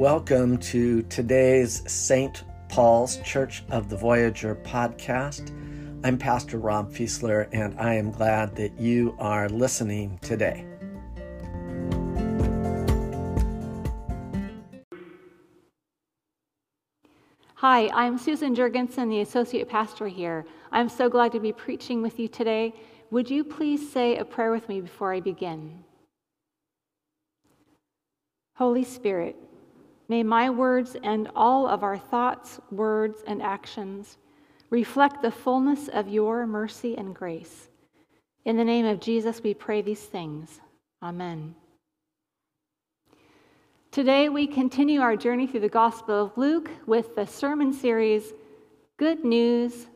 Welcome to today's St. Paul's Church of the Voyager podcast. I'm Pastor Rob Fiesler, and I am glad that you are listening today. Hi, I'm Susan Jergensen, the Associate Pastor here. I'm so glad to be preaching with you today. Would you please say a prayer with me before I begin? Holy Spirit, may my words and all of our thoughts, words, and actions reflect the fullness of your mercy and grace. In the name of Jesus, we pray these things. Amen. Today, we continue our journey through the Gospel of Luke with the sermon series, Good News,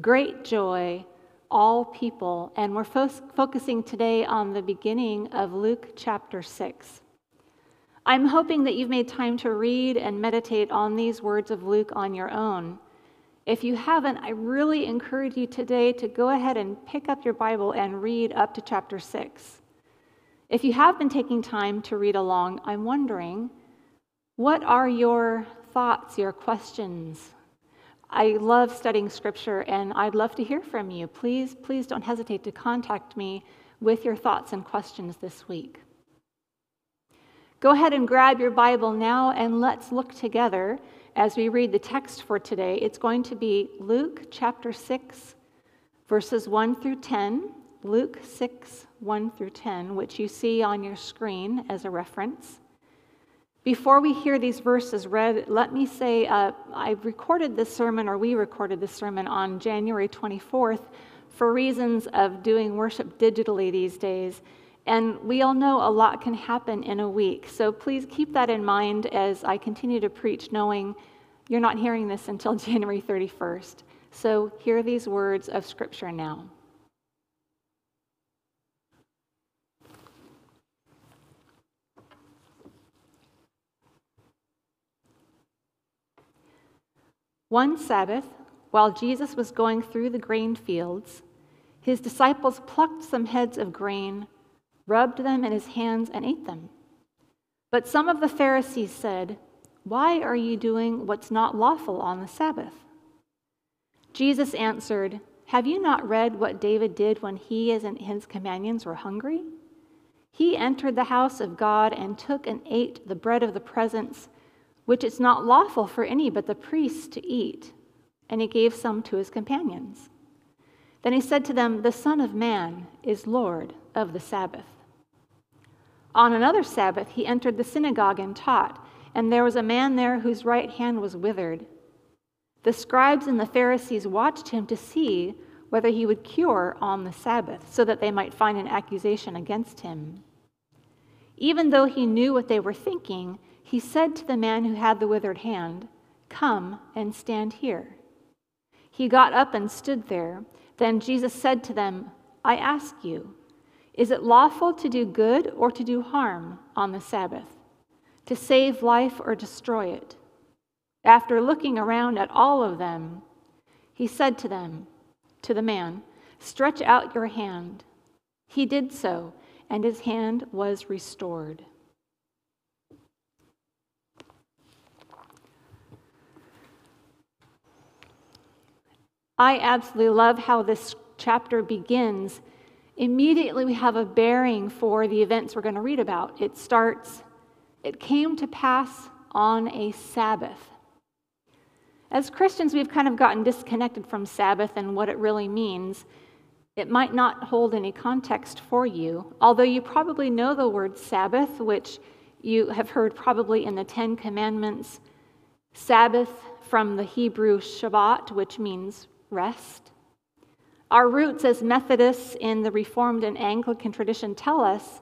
Great Joy, All People, and we're focusing today on the beginning of Luke chapter 6. I'm hoping that you've made time to read and meditate on these words of Luke on your own. If you haven't, I really encourage you today to go ahead and pick up your Bible and read up to chapter 6. If you have been taking time to read along, I'm wondering, what are your thoughts, your questions? I love studying Scripture, and I'd love to hear from you. Please don't hesitate to contact me with your thoughts and questions this week. Go ahead and grab your Bible now, and let's look together as we read the text for today. It's going to be Luke chapter 6, verses 1 through 10, Luke 6, 1 through 10, which you see on your screen as a reference. Before we hear these verses read, let me say we recorded this sermon on January 24th for reasons of doing worship digitally these days. And we all know a lot can happen in a week, so please keep that in mind as I continue to preach, knowing you're not hearing this until January 31st. So hear these words of Scripture now. One Sabbath, while Jesus was going through the grain fields, his disciples plucked some heads of grain, rubbed them in his hands, and ate them. But some of the Pharisees said, "Why are you doing what's not lawful on the Sabbath?" Jesus answered, "Have you not read what David did when he and his companions were hungry? He entered the house of God and took and ate the bread of the presence, which it's not lawful for any but the priests to eat, and he gave some to his companions. Then he said to them, 'The Son of Man is Lord of the Sabbath.' On another Sabbath, he entered the synagogue and taught, and there was a man there whose right hand was withered. The scribes and the Pharisees watched him to see whether he would cure on the Sabbath, so that they might find an accusation against him. Even though he knew what they were thinking, he said to the man who had the withered hand, 'Come and stand here.' He got up and stood there. Then Jesus said to them, 'I ask you, is it lawful to do good or to do harm on the Sabbath, to save life or destroy it?' After looking around at all of them, he said to the man, 'Stretch out your hand.' He did so, and his hand was restored." I absolutely love how this chapter begins. Immediately we have a bearing for the events we're going to read about. It starts, "It came to pass on a Sabbath." As Christians, we've kind of gotten disconnected from Sabbath and what it really means. It might not hold any context for you, although you probably know the word Sabbath, which you have heard probably in the Ten Commandments. Sabbath from the Hebrew Shabbat, which means rest. Our roots as Methodists in the Reformed and Anglican tradition tell us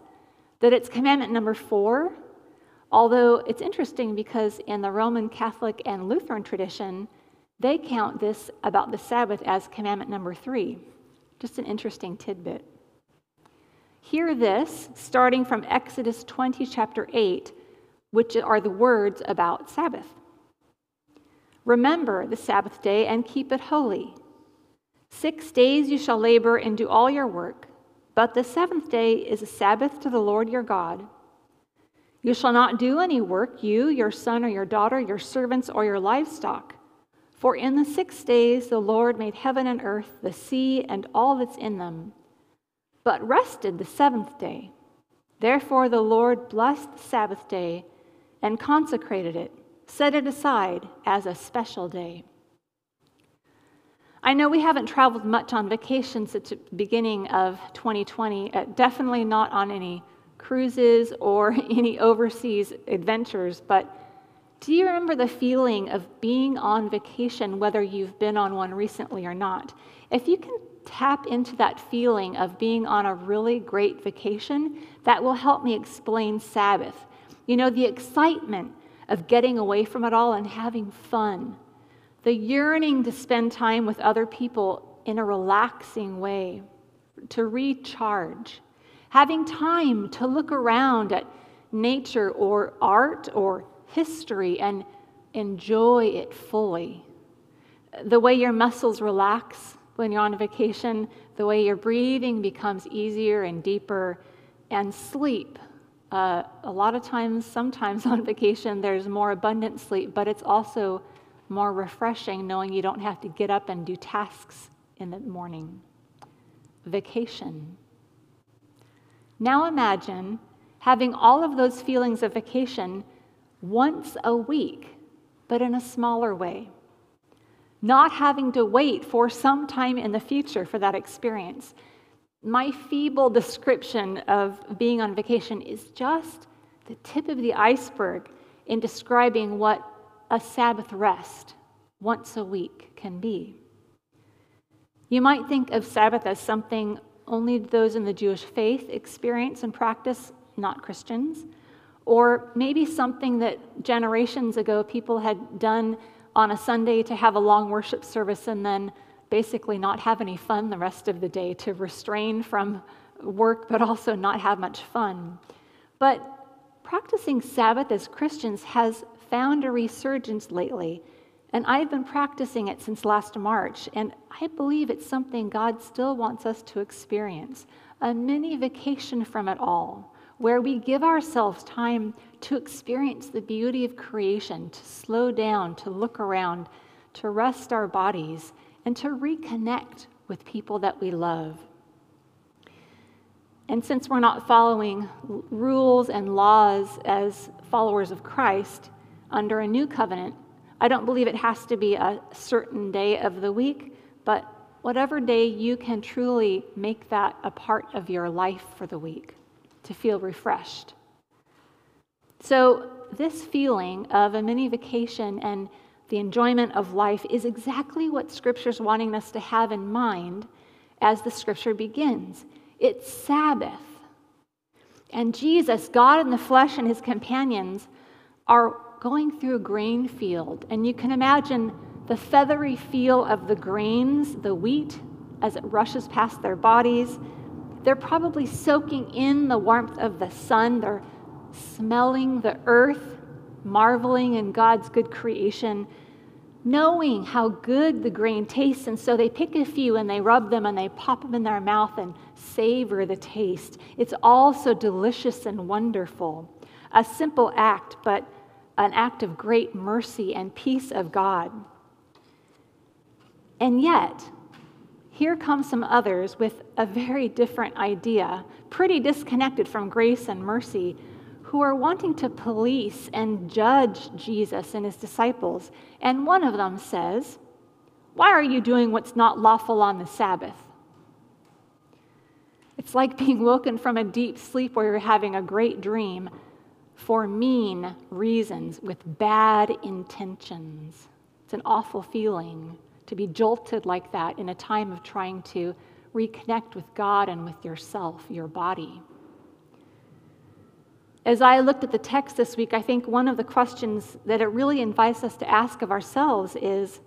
that it's commandment number 4, although it's interesting because in the Roman Catholic and Lutheran tradition, they count this about the Sabbath as commandment number 3. Just an interesting tidbit. Hear this, starting from Exodus 20, chapter 8, which are the words about Sabbath. "Remember the Sabbath day and keep it holy. 6 days you shall labor and do all your work, but the seventh day is a Sabbath to the Lord your God. You shall not do any work, you, your son or your daughter, your servants or your livestock. For in the 6 days the Lord made heaven and earth, the sea, and all that's in them, but rested the seventh day. Therefore the Lord blessed the Sabbath day and consecrated it, set it aside as a special day. I know we haven't traveled much on vacation since the beginning of 2020, definitely not on any cruises or any overseas adventures, but do you remember the feeling of being on vacation, whether you've been on one recently or not? If you can tap into that feeling of being on a really great vacation, that will help me explain Sabbath. You know, the excitement of getting away from it all and having fun, the yearning to spend time with other people in a relaxing way, to recharge, having time to look around at nature or art or history and enjoy it fully. The way your muscles relax when you're on vacation, the way your breathing becomes easier and deeper, and sleep. A lot of times, sometimes on vacation, there's more abundant sleep, but it's also more refreshing knowing you don't have to get up and do tasks in the morning. Vacation. Now imagine having all of those feelings of vacation once a week, but in a smaller way. Not having to wait for some time in the future for that experience. My feeble description of being on vacation is just the tip of the iceberg in describing what a Sabbath rest once a week can be. You might think of Sabbath as something only those in the Jewish faith experience and practice, not Christians. Or maybe something that generations ago people had done on a Sunday to have a long worship service and then basically not have any fun the rest of the day, to restrain from work but also not have much fun. But practicing Sabbath as Christians has found a resurgence lately, and I've been practicing it since last March, and I believe it's something God still wants us to experience, a mini vacation from it all, where we give ourselves time to experience the beauty of creation, to slow down, to look around, to rest our bodies, and to reconnect with people that we love. And since we're not following rules and laws as followers of Christ under a new covenant, I don't believe it has to be a certain day of the week, but whatever day you can truly make that a part of your life for the week, to feel refreshed. So this feeling of a mini vacation and the enjoyment of life is exactly what Scripture's wanting us to have in mind as the Scripture begins. It's Sabbath. And Jesus, God in the flesh, and his companions are going through a grain field. And you can imagine the feathery feel of the grains, the wheat, as it rushes past their bodies. They're probably soaking in the warmth of the sun. They're smelling the earth, marveling in God's good creation, knowing how good the grain tastes. And so they pick a few and they rub them and they pop them in their mouth and savor the taste. It's all so delicious and wonderful. A simple act, but an act of great mercy and peace of God. And yet, here come some others with a very different idea, pretty disconnected from grace and mercy, who are wanting to police and judge Jesus and his disciples. And one of them says, "Why are you doing what's not lawful on the Sabbath?" It's like being woken from a deep sleep where you're having a great dream for mean reasons with bad intentions. It's an awful feeling to be jolted like that in a time of trying to reconnect with God and with yourself, your body. As I looked at the text this week, I think one of the questions that it really invites us to ask of ourselves is,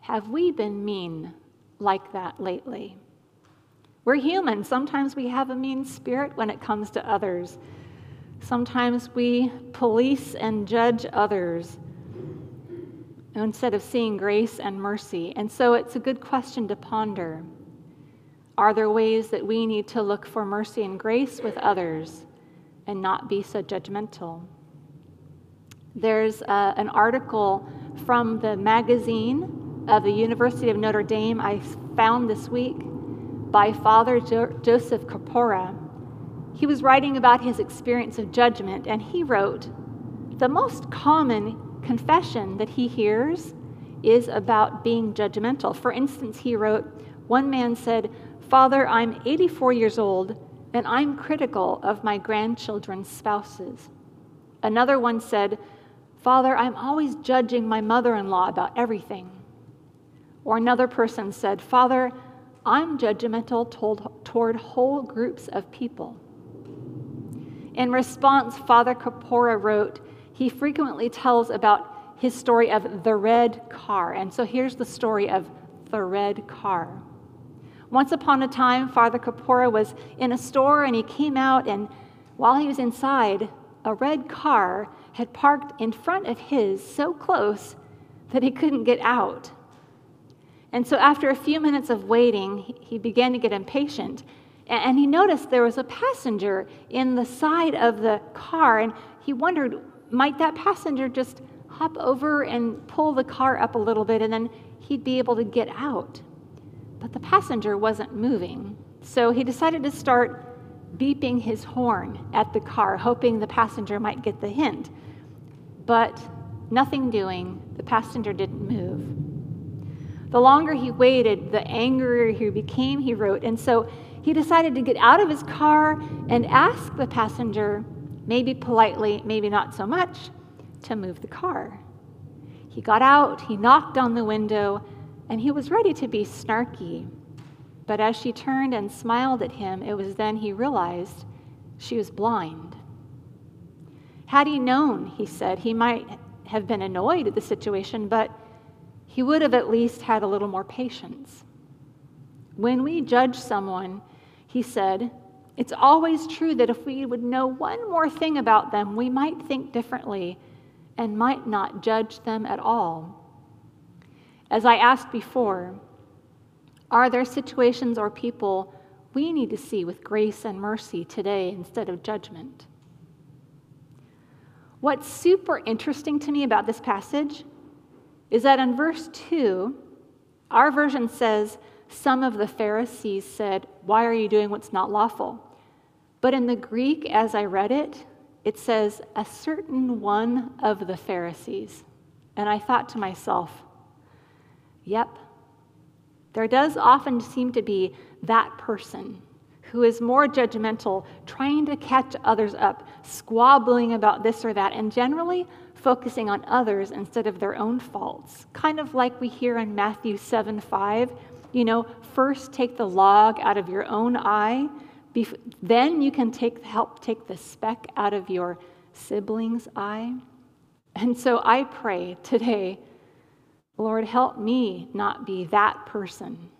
have we been mean like that lately? We're human. Sometimes we have a mean spirit when it comes to others. Sometimes we police and judge others instead of seeing grace and mercy. And so it's a good question to ponder. Are there ways that we need to look for mercy and grace with others and not be so judgmental. There's an article from the magazine of the University of Notre Dame I found this week by Father Joseph Corpora. He was writing about his experience of judgment, and he wrote, the most common confession that he hears is about being judgmental. For instance, he wrote, one man said, Father, I'm 84 years old, and I'm critical of my grandchildren's spouses. Another one said, Father, I'm always judging my mother-in-law about everything. Or another person said, Father, I'm judgmental toward whole groups of people. In response, Father Corpora wrote, he frequently tells about his story of the red car. And so here's the story of the red car. Once upon a time, Father Corpora was in a store, and he came out, and while he was inside, a red car had parked in front of his so close that he couldn't get out. And so after a few minutes of waiting, he began to get impatient, and he noticed there was a passenger in the side of the car, and he wondered, might that passenger just hop over and pull the car up a little bit, and then he'd be able to get out? But the passenger wasn't moving, so he decided to start beeping his horn at the car, hoping the passenger might get the hint. But nothing doing, the passenger didn't move. The longer he waited, the angrier he became, he wrote, and so he decided to get out of his car and ask the passenger, maybe politely, maybe not so much, to move the car. He got out, he knocked on the window, and he was ready to be snarky. But as she turned and smiled at him, it was then he realized she was blind. Had he known, he said, he might have been annoyed at the situation, but he would have at least had a little more patience. When we judge someone, he said, it's always true that if we would know one more thing about them, we might think differently and might not judge them at all. As I asked before, are there situations or people we need to see with grace and mercy today instead of judgment? What's super interesting to me about this passage is that in verse 2, our version says, some of the Pharisees said, why are you doing what's not lawful? But in the Greek, as I read it, it says, a certain one of the Pharisees. And I thought to myself, yep. There does often seem to be that person who is more judgmental, trying to catch others up, squabbling about this or that, and generally focusing on others instead of their own faults. Kind of like we hear in Matthew 7:5, first take the log out of your own eye, then you can help take the speck out of your sibling's eye. And so I pray today, Lord, help me not be that person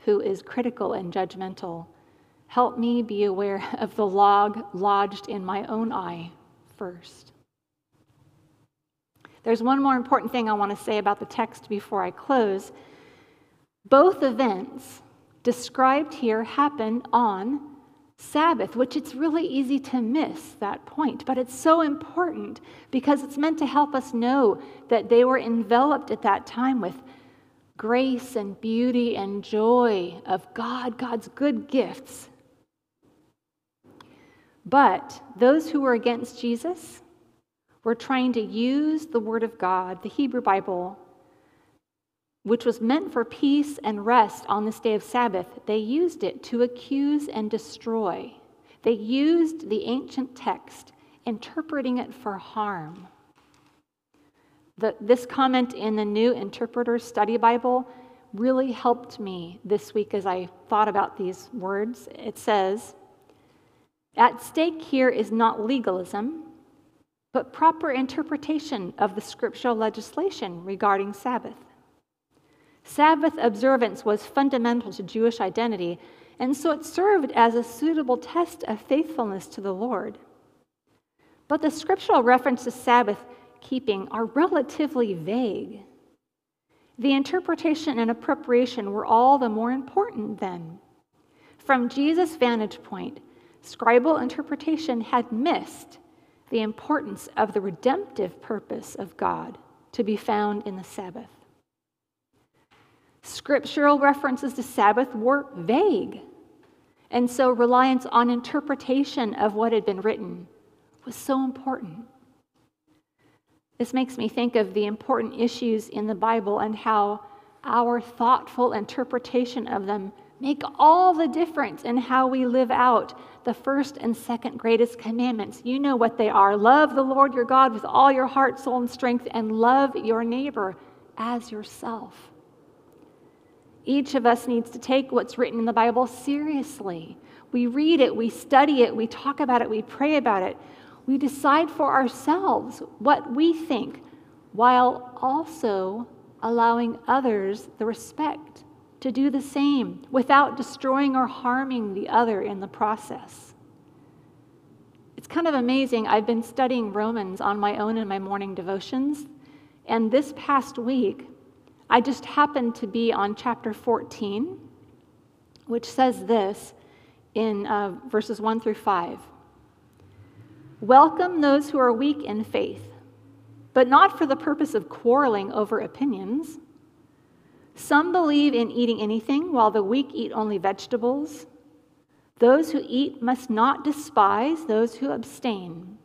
who is critical and judgmental. Help me be aware of the log lodged in my own eye first. There's one more important thing I want to say about the text before I close. Both events described here happened on Sabbath, which it's really easy to miss that point, but it's so important because it's meant to help us know that they were enveloped at that time with grace and beauty and joy of God, God's good gifts. But those who were against Jesus were trying to use the Word of God, the Hebrew Bible, which was meant for peace and rest on this day of Sabbath. They used it to accuse and destroy. They used the ancient text, interpreting it for harm. This comment in the New Interpreter's Study Bible really helped me this week as I thought about these words. It says, at stake here is not legalism, but proper interpretation of the scriptural legislation regarding Sabbath. Sabbath observance was fundamental to Jewish identity, and so it served as a suitable test of faithfulness to the Lord. But the scriptural references to Sabbath keeping are relatively vague. The interpretation and appropriation were all the more important then. From Jesus' vantage point, scribal interpretation had missed the importance of the redemptive purpose of God to be found in the Sabbath. Scriptural references to Sabbath were vague, and so reliance on interpretation of what had been written was so important. This makes me think of the important issues in the Bible and how our thoughtful interpretation of them make all the difference in how we live out the first and second greatest commandments. You know what they are. Love the Lord your God with all your heart, soul, and strength, and love your neighbor as yourself. Each of us needs to take what's written in the Bible seriously. We read it, we study it, we talk about it, we pray about it. We decide for ourselves what we think, while also allowing others the respect to do the same without destroying or harming the other in the process. It's kind of amazing. I've been studying Romans on my own in my morning devotions, and this past week, I just happened to be on chapter 14, which says this in verses 1 through 5. Welcome those who are weak in faith, but not for the purpose of quarreling over opinions. Some believe in eating anything, while the weak eat only vegetables. Those who eat must not despise those who abstain,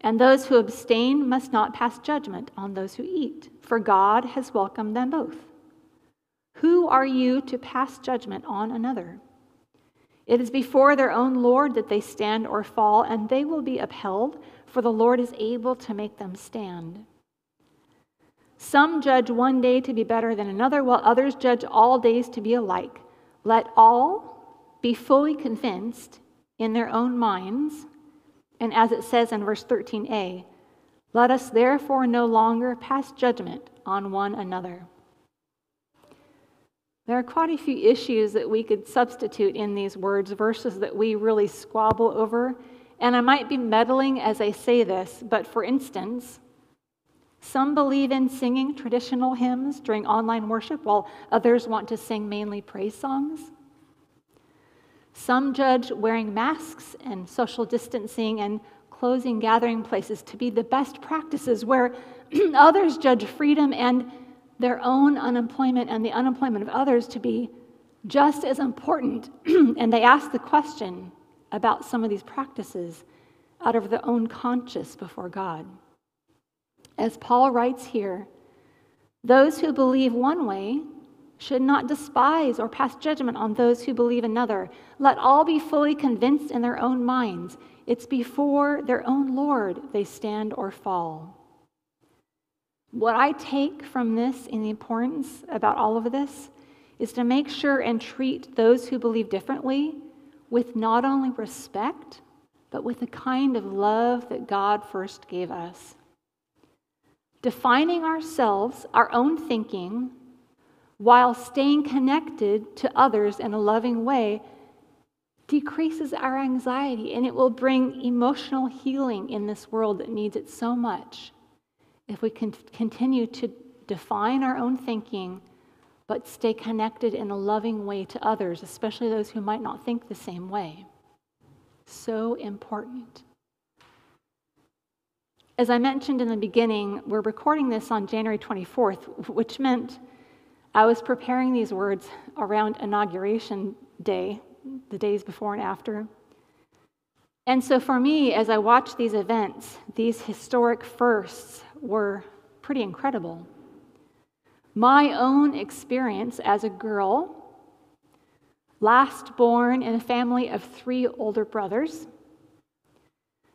and those who abstain must not pass judgment on those who eat, for God has welcomed them both. Who are you to pass judgment on another? It is before their own Lord that they stand or fall, and they will be upheld, for the Lord is able to make them stand. Some judge one day to be better than another, while others judge all days to be alike. Let all be fully convinced in their own minds. And as it says in verse 13a, let us therefore no longer pass judgment on one another. There are quite a few issues that we could substitute in these words, verses that we really squabble over. And I might be meddling as I say this, but for instance, some believe in singing traditional hymns during online worship, while others want to sing mainly praise songs. Some judge wearing masks and social distancing and closing gathering places to be the best practices, where others judge freedom and their own unemployment and the unemployment of others to be just as important. And they ask the question about some of these practices out of their own conscience before God. As Paul writes here, those who believe one way should not despise or pass judgment on those who believe another. Let all be fully convinced in their own minds. It's before their own Lord they stand or fall. What I take from this and the importance about all of this is to make sure and treat those who believe differently with not only respect, but with the kind of love that God first gave us. Defining ourselves, our own thinking, while staying connected to others in a loving way, decreases our anxiety, and it will bring emotional healing in this world that needs it so much. If we can continue to define our own thinking, but stay connected in a loving way to others, especially those who might not think the same way. So important. As I mentioned in the beginning, we're recording this on January 24th, which meant I was preparing these words around Inauguration Day, the days before and after. And so for me, as I watched these events, these historic firsts were pretty incredible. My own experience as a girl, last born in a family of 3 older brothers,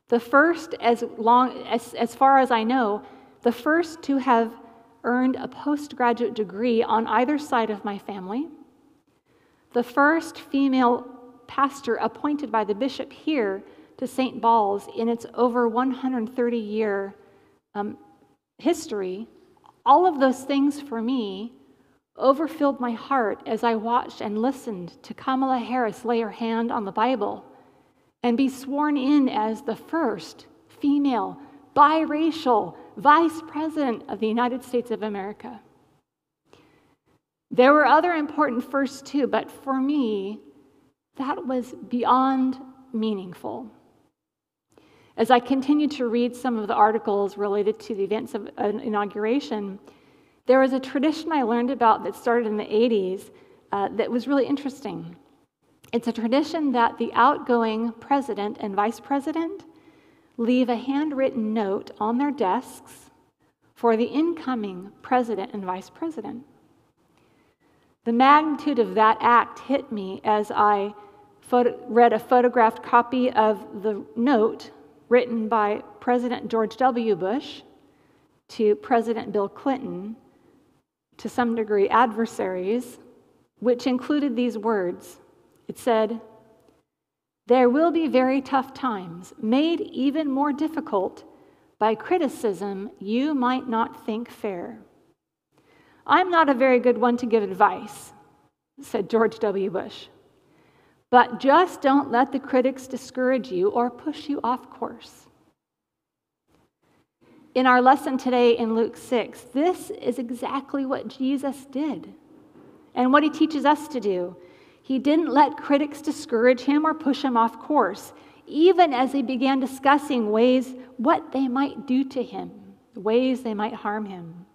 the first, as far as I know, the first to have earned a postgraduate degree on either side of my family, the first female pastor appointed by the bishop here to St. Paul's in its over 130-year history. All of those things for me overfilled my heart as I watched and listened to Kamala Harris lay her hand on the Bible and be sworn in as the first female, biracial vice president of the United States of America. There were other important firsts too, but for me, that was beyond meaningful. As I continued to read some of the articles related to the events of an inauguration, there was a tradition I learned about that started in the 80s that was really interesting. It's a tradition that the outgoing president and vice president leave a handwritten note on their desks for the incoming president and vice president. The magnitude of that act hit me as I read a photographed copy of the note written by President George W. Bush to President Bill Clinton, to some degree adversaries, which included these words. It said, "There will be very tough times, made even more difficult by criticism you might not think fair. I'm not a very good one to give advice," said George W. Bush, "but just don't let the critics discourage you or push you off course." In our lesson today in Luke 6, this is exactly what Jesus did and what he teaches us to do. He didn't let critics discourage him or push him off course, even as he began discussing what they might do to him, ways they might harm him.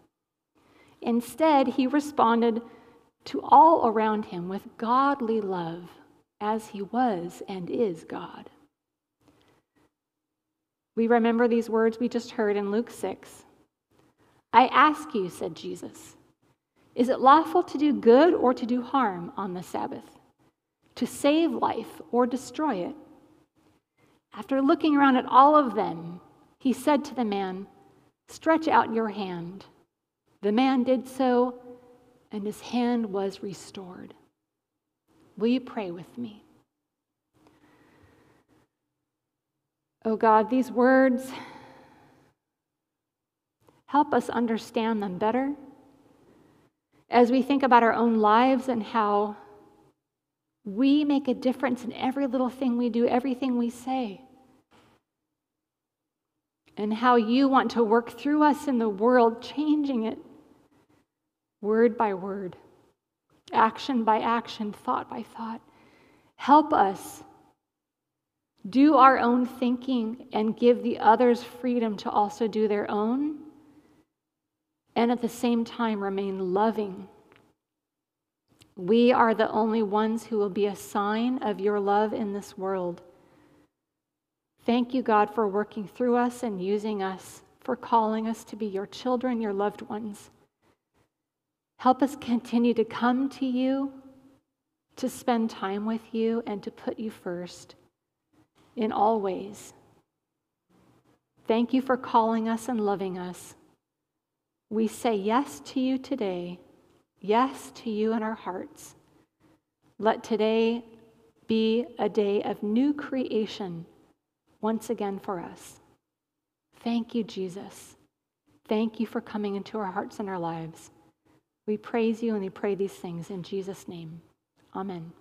Instead, he responded to all around him with godly love, as he was and is God. We remember these words we just heard in Luke 6. "I ask you," said Jesus, "is it lawful to do good or to do harm on the Sabbath? To save life or destroy it?" After looking around at all of them, he said to the man, "Stretch out your hand." The man did so, and his hand was restored. Will you pray with me? Oh God, these words, help us understand them better as we think about our own lives and how we make a difference in every little thing we do, everything we say, and how you want to work through us in the world, changing it word by word, action by action, thought by thought. Help us do our own thinking and give the others freedom to also do their own, and at the same time remain loving. We are the only ones who will be a sign of your love in this world. Thank you, God, for working through us and using us, for calling us to be your children, your loved ones. Help us continue to come to you, to spend time with you, and to put you first in all ways. Thank you for calling us and loving us. We say yes to you today, yes to you in our hearts. Let today be a day of new creation once again for us. Thank you, Jesus. Thank you for coming into our hearts and our lives. We praise you and we pray these things in Jesus' name. Amen.